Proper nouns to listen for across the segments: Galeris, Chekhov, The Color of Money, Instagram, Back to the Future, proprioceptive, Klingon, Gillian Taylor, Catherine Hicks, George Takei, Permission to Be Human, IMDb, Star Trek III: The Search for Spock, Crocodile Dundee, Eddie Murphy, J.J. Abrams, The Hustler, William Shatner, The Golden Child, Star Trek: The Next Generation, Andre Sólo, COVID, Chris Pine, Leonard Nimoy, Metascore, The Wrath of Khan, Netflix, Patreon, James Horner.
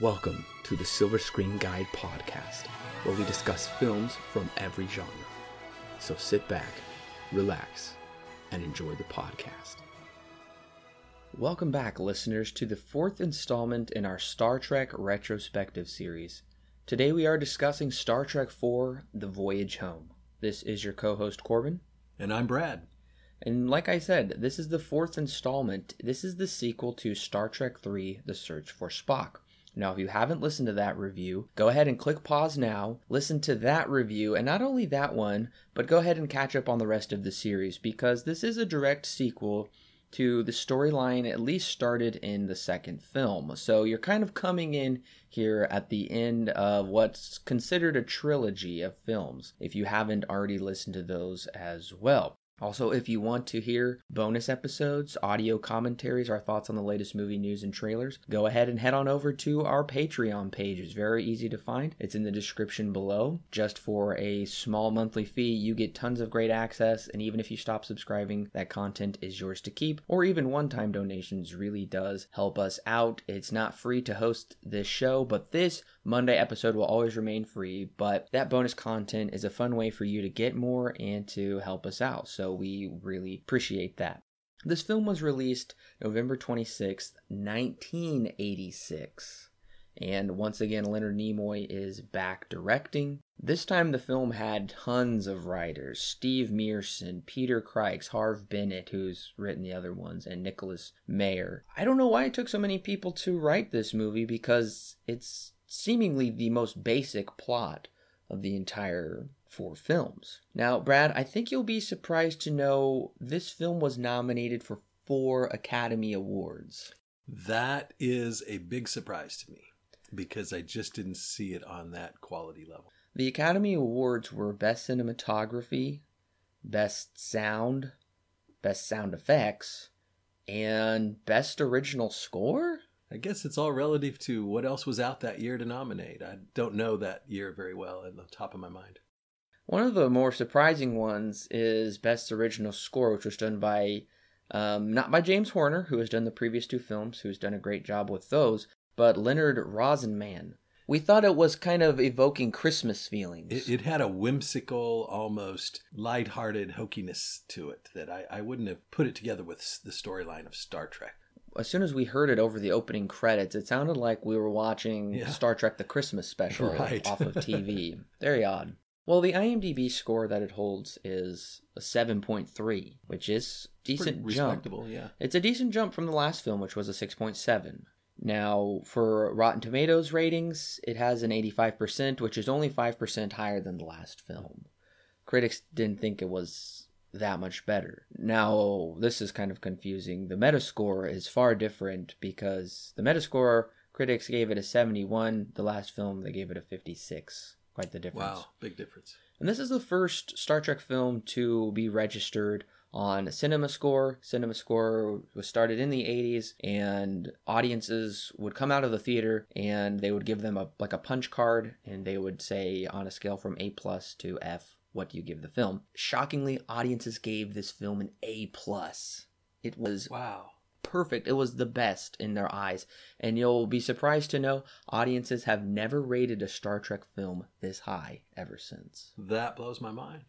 Welcome to the Silver Screen Guide podcast, where we discuss films from every genre. So sit back, relax, and enjoy the podcast. Welcome back, listeners, to the fourth installment in our Star Trek retrospective series. Today we are discussing Star Trek IV: The Voyage Home. This is your co-host, Corbin. And I'm Brad. And like I said, this is the fourth installment. This is the sequel to Star Trek III: The Search for Spock. Now, if you haven't listened to that review, go ahead and click pause now, listen to that review, and not only that one, but go ahead and catch up on the rest of the series, because this is a direct sequel to the storyline at least started in the second film. So you're kind of coming in here at the end of what's considered a trilogy of films, if you haven't already listened to those as well. Also, if you want to hear bonus episodes, audio commentaries, our thoughts on the latest movie news and trailers, go ahead and head on over to our Patreon page. It's very easy to find. It's in the description below. Just for a small monthly fee, you get tons of great access, and even if you stop subscribing, that content is yours to keep, or even one-time donations really does help us out. It's not free to host this show, but this Monday episode will always remain free, but that bonus content is a fun way for you to get more and to help us out, so we really appreciate that. This film was released November 26th, 1986, and once again, Leonard Nimoy is back directing. This time the film had tons of writers: Steve Mearson, Peter Krikes, Harv Bennett, who's written the other ones, and Nicholas Meyer. I don't know why it took so many people to write this movie, because it's seemingly the most basic plot of the entire four films. Now, Brad, I think you'll be surprised to know this film was nominated for 4 Academy Awards. That is a big surprise to me, because I just didn't see it on that quality level. The Academy Awards were Best Cinematography, Best Sound, Best Sound Effects, and Best Original Score? I guess it's all relative to what else was out that year to nominate. I don't know that year very well at the top of my mind. One of the more surprising ones is Best Original Score, which was done by, not by James Horner, who has done the previous 2 films, who's done a great job with those, but Leonard Rosenman. We thought it was kind of evoking Christmas feelings. It had a whimsical, almost lighthearted hokiness to it that I wouldn't have put it together with the storyline of Star Trek. As soon as we heard it over the opening credits, it sounded like we were watching Star Trek the Christmas special off of TV. Very odd. Well, the IMDb score that it holds is a 7.3, which is decent jump. Yeah. It's a decent jump from the last film, which was a 6.7. Now, for Rotten Tomatoes ratings, it has an 85%, which is only 5% higher than the last film. Critics didn't think it was that much better. Now, this is kind of confusing. The Metascore is far different, because the Metascore critics gave it a 71. The last film, they gave it a 56. Quite the difference. Wow, big difference. And this is the first Star Trek film to be registered on CinemaScore. CinemaScore was started in the 80s, and audiences would come out of the theater and they would give them a punch card, and they would say on a scale from A+ to F, what do you give the film? Shockingly, audiences gave this film an A+. It was perfect. It was the best in their eyes. And you'll be surprised to know audiences have never rated a Star Trek film this high ever since. That blows my mind.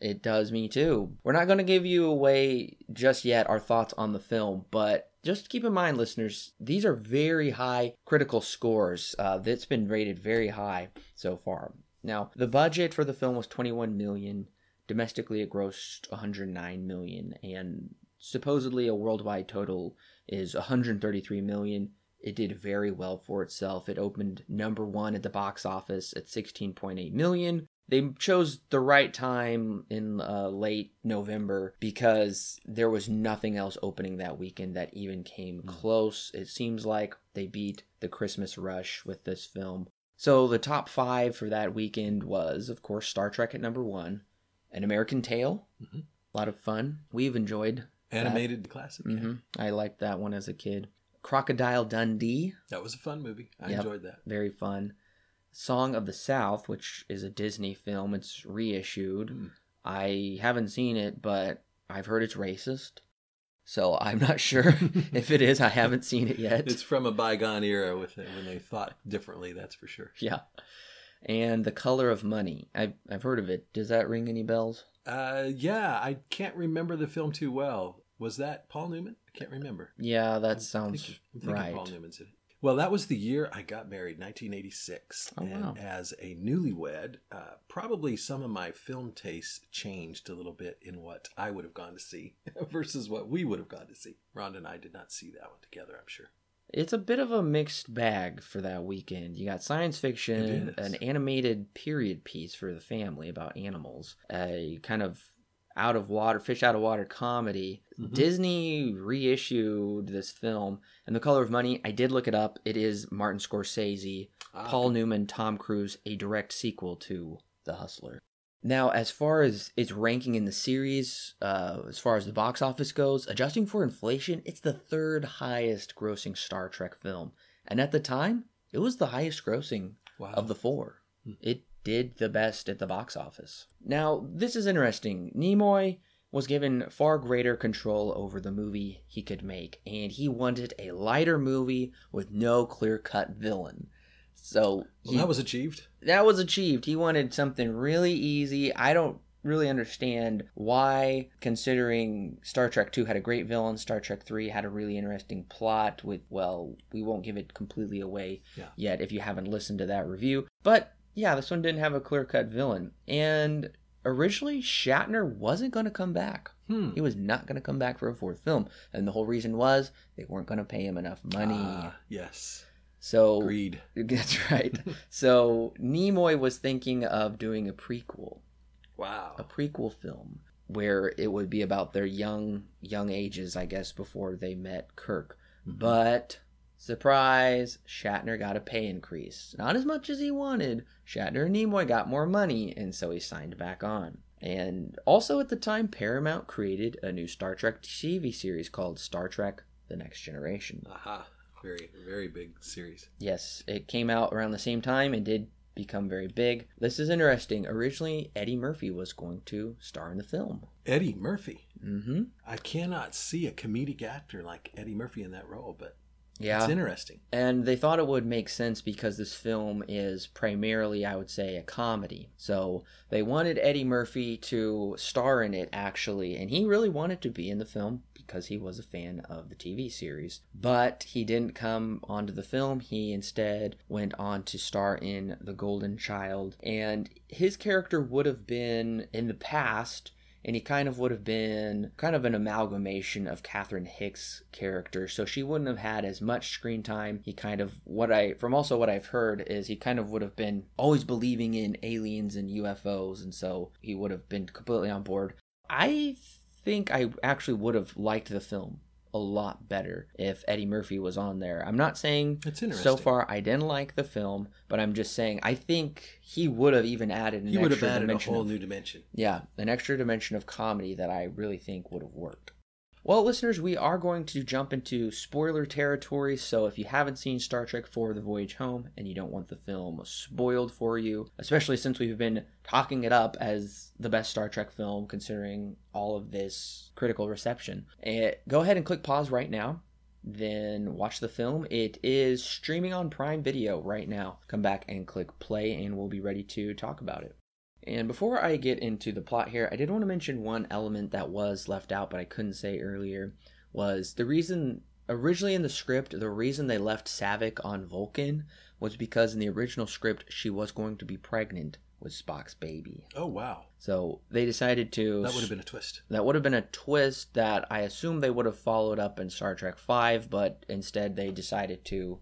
It does me too. We're not going to give you away just yet our thoughts on the film, but just keep in mind, listeners, these are very high critical scores. That's been rated very high so far. Now, the budget for the film was $21 million. Domestically, it grossed $109 million. And supposedly, a worldwide total is $133 million. It did very well for itself. It opened #1 at the box office at $16.8 million. They chose the right time in late November, because there was nothing else opening that weekend that even came close. It seems like they beat the Christmas rush with this film. So the top 5 for that weekend was, of course, Star Trek at #1, An American Tail, a lot of fun. We've enjoyed animated that. Classic. Mm-hmm. I liked that one as a kid. Crocodile Dundee. That was a fun movie. I enjoyed that. Very fun. Song of the South, which is a Disney film. It's reissued. I haven't seen it, but I've heard it's racist. So I'm not sure if it is. I haven't seen it yet. It's from a bygone era with it, when they thought differently, that's for sure. Yeah. And The Color of Money. I've heard of it. Does that ring any bells? Yeah, I can't remember the film too well. Was that Paul Newman? I can't remember. Yeah, that sounds I'm thinking right. Paul Newman's in it. Well, that was the year I got married, 1986. Oh, and wow. As a newlywed, probably some of my film tastes changed a little bit in what I would have gone to see versus what we would have gone to see. Rhonda and I did not see that one together, I'm sure. It's a bit of a mixed bag for that weekend. You got science fiction, an animated period piece for the family about animals, a kind of fish out of water comedy. Mm-hmm. Disney reissued this film, and The Color of Money, I did look it up. It is Martin Scorsese, Paul Newman, Tom Cruise, a direct sequel to The Hustler. Now, as far as its ranking in the series, as far as the box office goes, adjusting for inflation, it's the third highest grossing Star Trek film. And at the time, it was the highest grossing of the four. It did the best at the box office. Now, this is interesting. Nimoy was given far greater control over the movie he could make, and he wanted a lighter movie with no clear-cut villain. So that was achieved. That was achieved. He wanted something really easy. I don't really understand why, considering Star Trek II had a great villain, Star Trek III had a really interesting plot with, well, we won't give it completely away yet if you haven't listened to that review. But yeah, this one didn't have a clear-cut villain. And originally, Shatner wasn't going to come back. He was not going to come back for a fourth film. And the whole reason was they weren't going to pay him enough money. Yes. So greed. That's right. So Nimoy was thinking of doing a prequel. Wow. A prequel film where it would be about their young ages, I guess, before they met Kirk. Mm-hmm. But surprise, Shatner got a pay increase. Not as much as he wanted. Shatner and Nimoy got more money, and so he signed back on. And also at the time, Paramount created a new Star Trek TV series called Star Trek: The Next Generation. Aha. Very, very big series. Yes. It came out around the same time and did become very big. This is interesting. Originally, Eddie Murphy was going to star in the film. Eddie Murphy? Mm-hmm. I cannot see a comedic actor like Eddie Murphy in that role, but it's interesting. And they thought it would make sense because this film is primarily, I would say, a comedy. So they wanted Eddie Murphy to star in it, actually. And he really wanted to be in the film because he was a fan of the TV series. But he didn't come onto the film. He instead went on to star in The Golden Child. And his character would have been, in the past, and he kind of would have been kind of an amalgamation of Catherine Hicks' character. So she wouldn't have had as much screen time. He kind of, what I've heard is he kind of would have been always believing in aliens and UFOs. And so he would have been completely on board. I think I actually would have liked the film a lot better if Eddie Murphy was on there. I'm not saying so far I didn't like the film, but I'm just saying I think he would have even added an extra dimension. He would have added a whole new dimension. Yeah, an extra dimension of comedy that I really think would have worked. Well, listeners, we are going to jump into spoiler territory, so if you haven't seen Star Trek IV: The Voyage Home and you don't want the film spoiled for you, especially since we've been talking it up as the best Star Trek film considering all of this critical reception, go ahead and click pause right now, then watch the film. It is streaming on Prime Video right now. Come back and click play and we'll be ready to talk about it. And before I get into the plot here, I did want to mention one element that was left out, but I couldn't say earlier, was the reason, originally in the script, the reason they left Saavik on Vulcan was because in the original script, she was going to be pregnant with Spock's baby. Oh, wow. So they decided to... That would have been a twist. That would have been a twist that I assume they would have followed up in Star Trek V, but instead they decided to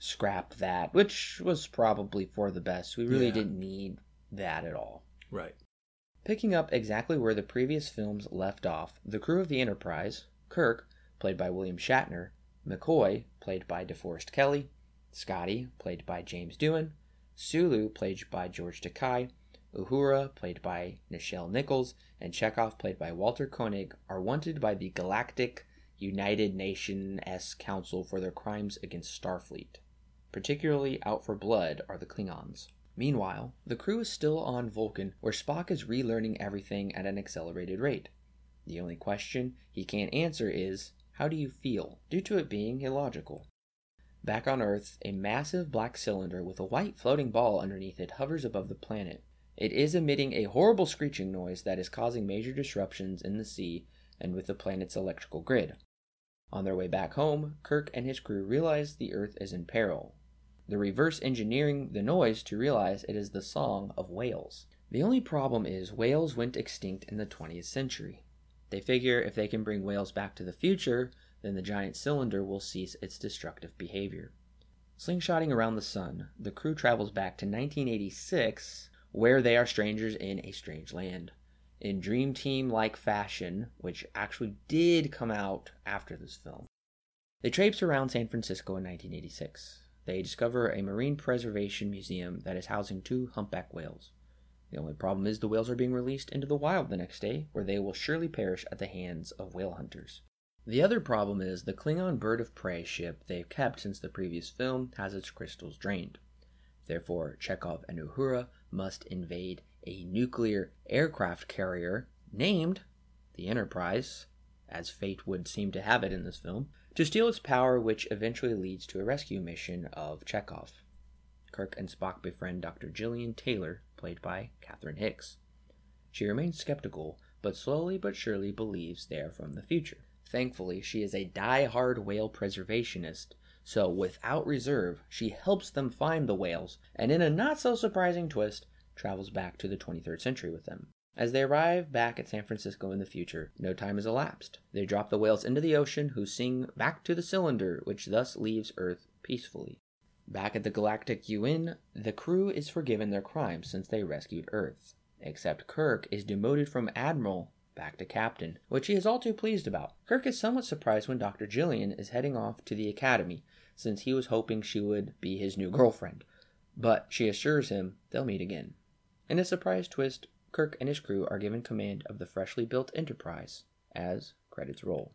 scrap that, which was probably for the best. We really didn't need that at all. Right. Picking up exactly where the previous films left off, the crew of the Enterprise, Kirk, played by William Shatner, McCoy, played by DeForest Kelley, Scotty, played by James Doohan, Sulu, played by George Takei, Uhura, played by Nichelle Nichols, and Chekhov, played by Walter Koenig, are wanted by the Galactic United Nations Council for their crimes against Starfleet. Particularly out for blood are the Klingons. Meanwhile, the crew is still on Vulcan, where Spock is relearning everything at an accelerated rate. The only question he can't answer is, how do you feel, due to it being illogical? Back on Earth, a massive black cylinder with a white floating ball underneath it hovers above the planet. It is emitting a horrible screeching noise that is causing major disruptions in the sea and with the planet's electrical grid. On their way back home, Kirk and his crew realize the Earth is in peril. They're reverse engineering the noise to realize it is the song of whales. The only problem is whales went extinct in the 20th century. They figure if they can bring whales back to the future, then the giant cylinder will cease its destructive behavior. Slingshotting around the sun, the crew travels back to 1986, where they are strangers in a strange land. In Dream Team-like fashion, which actually did come out after this film. They traipse around San Francisco in 1986. They discover a marine preservation museum that is housing two humpback whales. The only problem is the whales are being released into the wild the next day, where they will surely perish at the hands of whale hunters. The other problem is the Klingon bird of prey ship they've kept since the previous film has its crystals drained. Therefore, Chekhov and Uhura must invade a nuclear aircraft carrier named the Enterprise, as fate would seem to have it in this film, to steal its power, which eventually leads to a rescue mission of Chekhov. Kirk and Spock befriend Dr. Gillian Taylor, played by Catherine Hicks. She remains skeptical, but slowly but surely believes they are from the future. Thankfully, she is a die-hard whale preservationist, so without reserve, she helps them find the whales, and in a not-so-surprising twist, travels back to the 23rd century with them. As they arrive back at San Francisco in the future, no time has elapsed. They drop the whales into the ocean, who sing "Back to the Cylinder," which thus leaves Earth peacefully. Back at the Galactic UN, the crew is forgiven their crimes since they rescued Earth, except Kirk is demoted from Admiral back to Captain, which he is all too pleased about. Kirk is somewhat surprised when Dr. Gillian is heading off to the Academy, since he was hoping she would be his new girlfriend, but she assures him they'll meet again. In a surprise twist, Kirk and his crew are given command of the freshly built Enterprise as credits roll.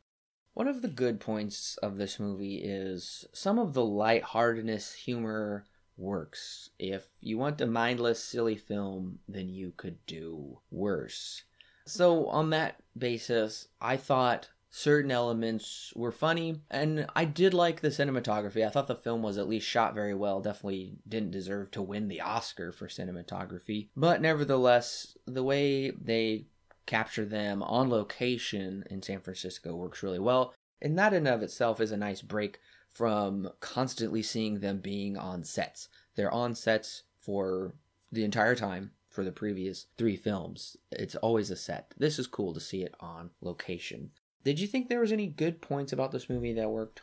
One of the good points of this movie is some of the lightheartedness humor works. If you want a mindless, silly film, then you could do worse. So on that basis, I thought certain elements were funny, and I did like the cinematography. I thought the film was at least shot very well. Definitely didn't deserve to win the Oscar for cinematography. But nevertheless, the way they capture them on location in San Francisco works really well, and that in and of itself is a nice break from constantly seeing them being on sets. They're on sets for the entire time for the previous three films. It's always a set. This is cool to see it on location. Did you think there was any good points about this movie that worked?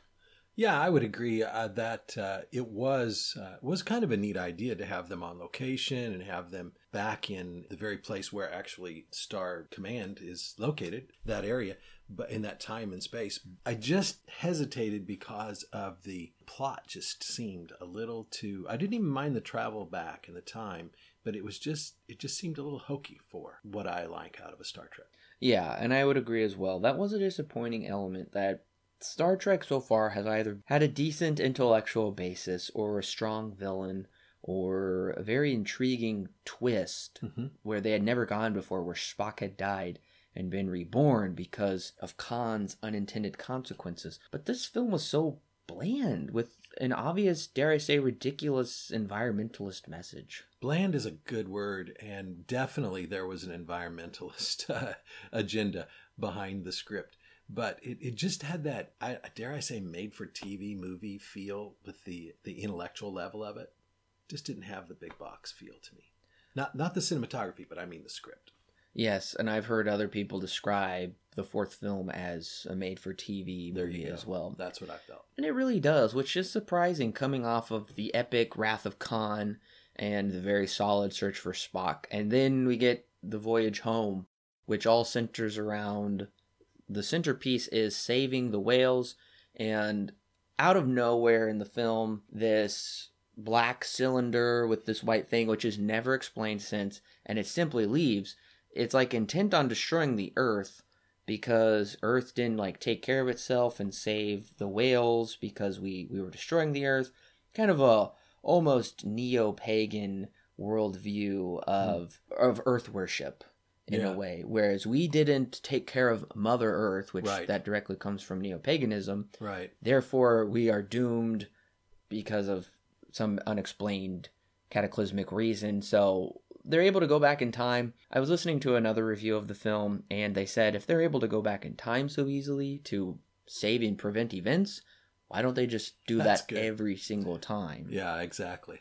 Yeah, I would agree that it was kind of a neat idea to have them on location and have them back in the very place where actually Star Command is located, that area, but in that time and space. I just hesitated because of the plot just seemed a little too... I didn't even mind the travel back and the time, but it just seemed a little hokey for what I like out of a Star Trek. Yeah, and I would agree as well. That was a disappointing element that... Star Trek so far has either had a decent intellectual basis or a strong villain or a very intriguing twist where they had never gone before, where Spock had died and been reborn because of Khan's unintended consequences. But this film was so bland with an obvious, dare I say, ridiculous environmentalist message. Bland is a good word, and definitely there was an environmentalist agenda behind the script. But it just had that, dare I say, made-for-TV movie feel with the intellectual level of it. Just didn't have the big box feel to me. Not the cinematography, but I mean the script. Yes, and I've heard other people describe the fourth film as a made-for-TV movie as well. That's what I felt. And it really does, which is surprising coming off of the epic Wrath of Khan and the very solid Search for Spock. And then we get The Voyage Home, which all centers around... The centerpiece is saving the whales, and out of nowhere in the film, this black cylinder with this white thing, which is never explained since, and it simply leaves. It's like intent on destroying the Earth because Earth didn't like take care of itself and save the whales because we were destroying the Earth. Kind of a almost neo-pagan worldview of Earth worship. in a way, whereas we didn't take care of Mother Earth, which that directly comes from neo-paganism. Right. Therefore, we are doomed because of some unexplained cataclysmic reason. So they're able to go back in time. I was listening to another review of the film, and they said if they're able to go back in time so easily to save and prevent events, why don't they just do that every single time? Yeah, exactly.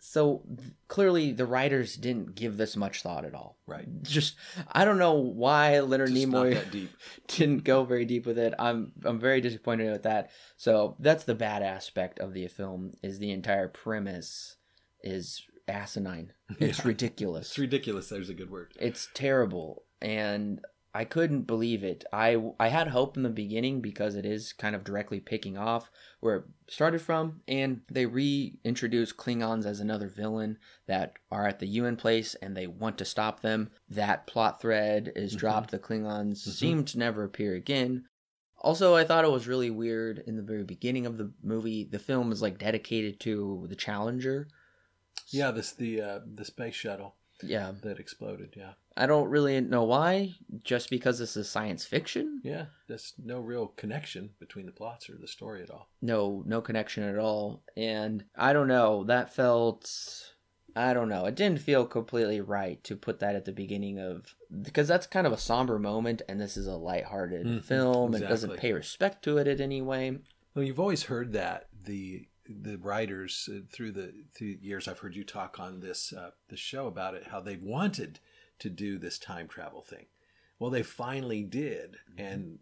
So clearly the writers didn't give this much thought at all. Right. Just, I don't know why Leonard Nimoy didn't go very deep with it. I'm very disappointed with that. So that's the bad aspect of the film, is the entire premise is asinine. It's ridiculous. It's ridiculous. There's a good word. It's terrible. And I couldn't believe it. I had hope in the beginning because it is kind of directly picking off where it started from, and they reintroduce Klingons as another villain that are at the UN place and they want to stop them. That plot thread is dropped. The Klingons seem to never appear again. Also, I thought it was really weird in the very beginning of the movie. The film is like dedicated to the Challenger. Yeah, the space shuttle. Yeah, that exploded. Yeah, I don't really know why. Just because this is science fiction. Yeah, there's no real connection between the plots or the story at all. No connection at all. And I don't know. That felt, I don't know. It didn't feel completely right to put that at the beginning of, because that's kind of a somber moment, and this is a lighthearted film. Exactly. It doesn't pay respect to it in any way. Well, you've always heard that the writers through the years, I've heard you talk on this the show about it, how they've wanted to do this time travel thing. Well, they finally did, and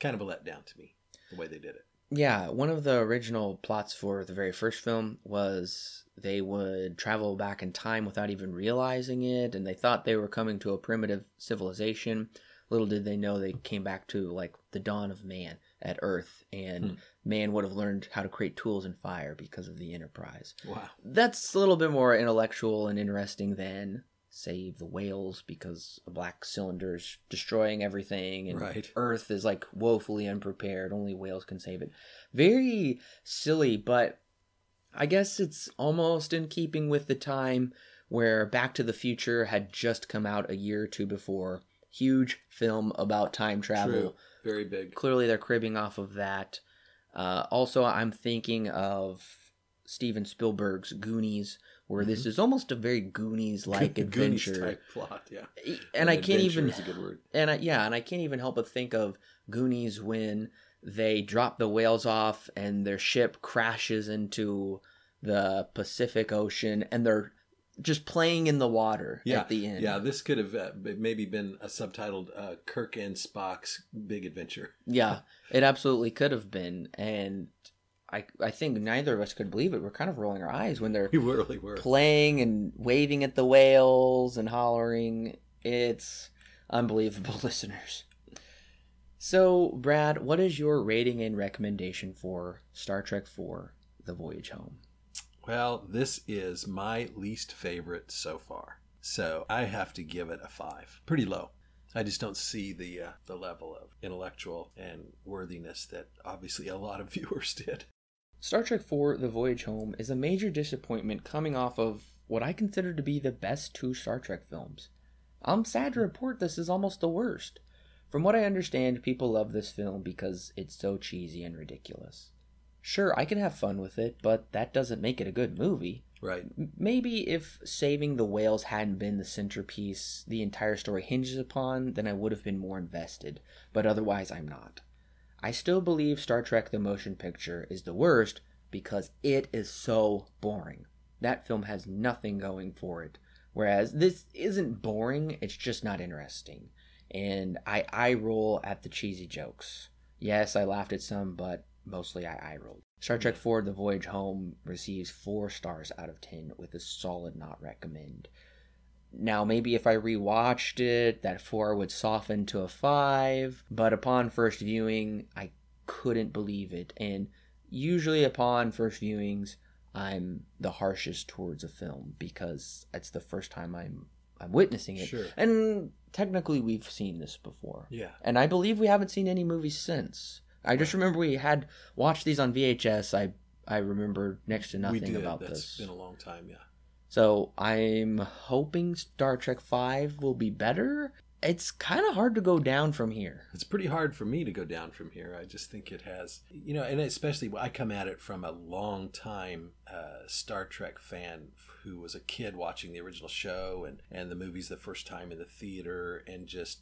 kind of a letdown to me the way they did it. Yeah, one of the original plots for the very first film was they would travel back in time without even realizing it, and they thought they were coming to a primitive civilization. Little did they know they came back to like the dawn of man at Earth, and man would have learned how to create tools and fire because of the Enterprise. Wow. That's a little bit more intellectual and interesting than save the whales because a black cylinder's destroying everything, and Earth is like woefully unprepared. Only whales can save it. Very silly, but I guess it's almost in keeping with the time where Back to the Future had just come out a year or two before. Huge film about time travel. True. Very big. Clearly they're cribbing off of that. Also, I'm thinking of Steven Spielberg's Goonies, where this is almost a very Goonies-like adventure. Goonies-type plot, yeah. And I can't even... is a good word. And I can't even help but think of Goonies when they drop the whales off and their ship crashes into the Pacific Ocean, and they're just playing in the water at the end. Yeah, this could have maybe been a subtitled Kirk and Spock's Big Adventure. Yeah, it absolutely could have been. And I think neither of us could believe it. We're kind of rolling our eyes when they're playing and waving at the whales and hollering. It's unbelievable, listeners. So, Brad, what is your rating and recommendation for Star Trek IV: The Voyage Home? Well, this is my least favorite so far, so I have to give it a 5. Pretty low. I just don't see the level of intellectual and worthiness that obviously a lot of viewers did. Star Trek IV: The Voyage Home is a major disappointment coming off of what I consider to be the best two Star Trek films. I'm sad to report this is almost the worst. From what I understand, people love this film because it's so cheesy and ridiculous. Sure, I can have fun with it, but that doesn't make it a good movie. Right. Maybe if saving the whales hadn't been the centerpiece the entire story hinges upon, then I would have been more invested, but otherwise I'm not. I still believe Star Trek: The Motion Picture is the worst because it is so boring. That film has nothing going for it, whereas this isn't boring, it's just not interesting. And I roll at the cheesy jokes. Yes, I laughed at some, but mostly I eye-rolled. Star Trek IV: The Voyage Home receives 4 stars out of 10 with a solid not recommend. Now, maybe if I rewatched it, that 4 would soften to a 5, but upon first viewing, I couldn't believe it. And usually upon first viewings, I'm the harshest towards a film because it's the first time I'm witnessing it. Sure. And technically, we've seen this before. Yeah. And I believe we haven't seen any movies since. I just remember we had watched these on VHS. I remember next to nothing about this. That's been a long time, yeah. So I'm hoping Star Trek V will be better. it's kind of hard to go down from here. It's pretty hard for me to go down from here. I just think it has, you know, and especially I come at it from a long time Star Trek fan who was a kid watching the original show and the movies the first time in the theater, and just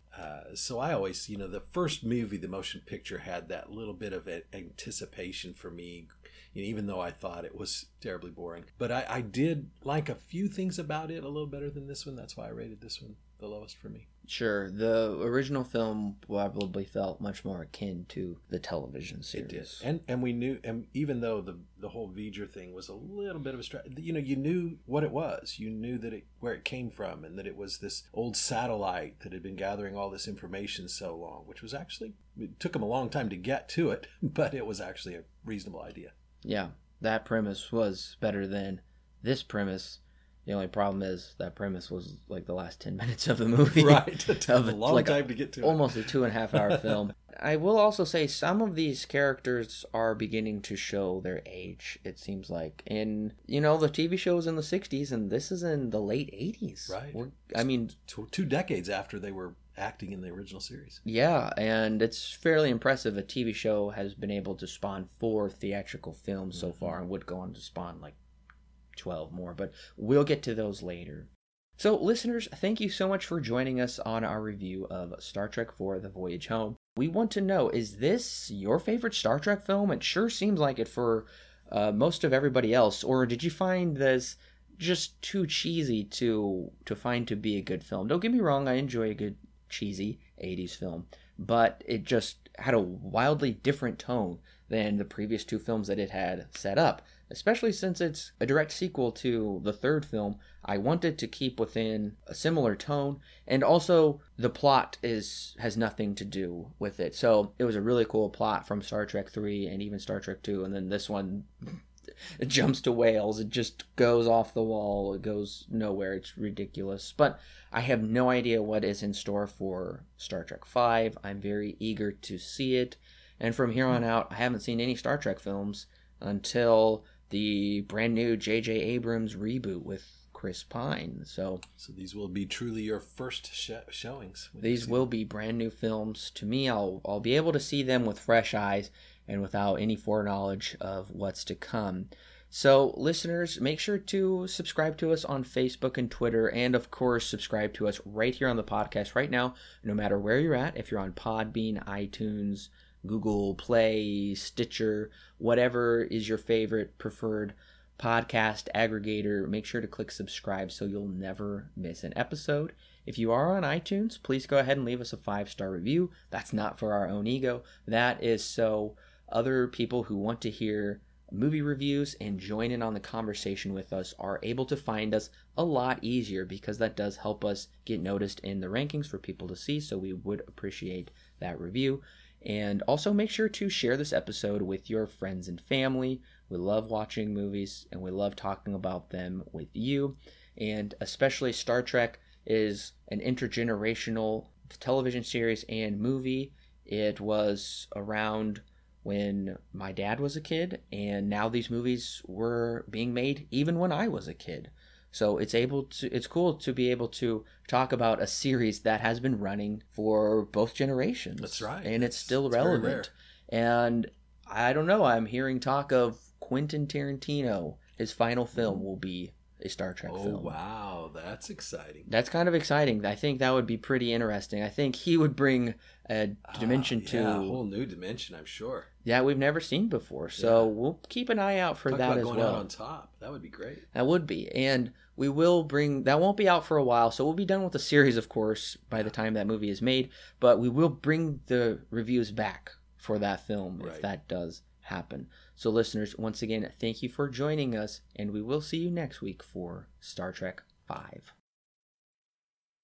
so I always, you know, the first movie, the motion picture, had that little bit of anticipation for me, you know, even though I thought it was terribly boring. But I did like a few things about it a little better than this one. That's why I rated this one the lowest for me. Sure. The original film probably felt much more akin to the television series. It did. And we knew, and even though the whole V'ger thing was a little bit of a stretch, you know, you knew what it was. You knew that it, where it came from, and that it was this old satellite that had been gathering all this information so long, which was actually, it took them a long time to get to it, but it was actually a reasonable idea. Yeah. That premise was better than this premise. The only problem is that premise was like the last 10 minutes of the movie. Right. It took a long time to get to almost it. Almost a 2.5 hour film. I will also say some of these characters are beginning to show their age, it seems like. And, you know, the TV show is in the 60s and this is in the late 80s. Right. I mean, two decades after they were acting in the original series. Yeah, and it's fairly impressive. A TV show has been able to spawn 4 theatrical films so far and would go on to spawn like 12 more, but we'll get to those later. So, listeners, thank you so much for joining us on our review of Star Trek IV: The Voyage Home. We want to know, is this your favorite Star Trek film? It sure seems like it for most of everybody else. Or did you find this just too cheesy to find to be a good film? Don't get me wrong, I enjoy a good cheesy 80s film, but it just had a wildly different tone than the previous 2 films that it had set up. Especially since it's a direct sequel to the third film, I wanted to keep within a similar tone, and also the plot has nothing to do with it. So it was a really cool plot from Star Trek III and even Star Trek II, and then this one jumps to whales. It just goes off the wall. It goes nowhere. It's ridiculous. But I have no idea what is in store for Star Trek V. I'm very eager to see it, and from here on out, I haven't seen any Star Trek films until the brand new J.J. Abrams reboot with Chris Pine. So these will be truly your first showings. These will be brand new films to me. I'll be able to see them with fresh eyes and without any foreknowledge of what's to come. So, listeners, make sure to subscribe to us on Facebook and Twitter, and, of course, subscribe to us right here on the podcast right now, no matter where you're at. If you're on Podbean, iTunes, Google Play, Stitcher, whatever is your favorite preferred podcast aggregator, make sure to click subscribe so you'll never miss an episode. If you are on iTunes, please go ahead and leave us a 5-star review. That's not for our own ego. That is so other people who want to hear movie reviews and join in on the conversation with us are able to find us a lot easier, because that does help us get noticed in the rankings for people to see. So we would appreciate that review. And also make sure to share this episode with your friends and family. We love watching movies and we love talking about them with you. And especially Star Trek is an intergenerational television series and movie. It was around when my dad was a kid, and now these movies were being made even when I was a kid. So it's cool to be able to talk about a series that has been running for both generations. That's right. And it's still relevant. And I don't know, I'm hearing talk of Quentin Tarantino. His final film will be a Star Trek film. Oh, wow. That's exciting. That's kind of exciting. I think that would be pretty interesting. I think he would bring a dimension to... a whole new dimension, I'm sure. Yeah, we've never seen before. So we'll keep an eye out for that as well. Talk about going out on top. That would be great. That would be. And... we will bring... that won't be out for a while, so we'll be done with the series, of course, by the time that movie is made. But we will bring the reviews back for that film, right, if that does happen. So, listeners, once again, thank you for joining us, and we will see you next week for Star Trek V.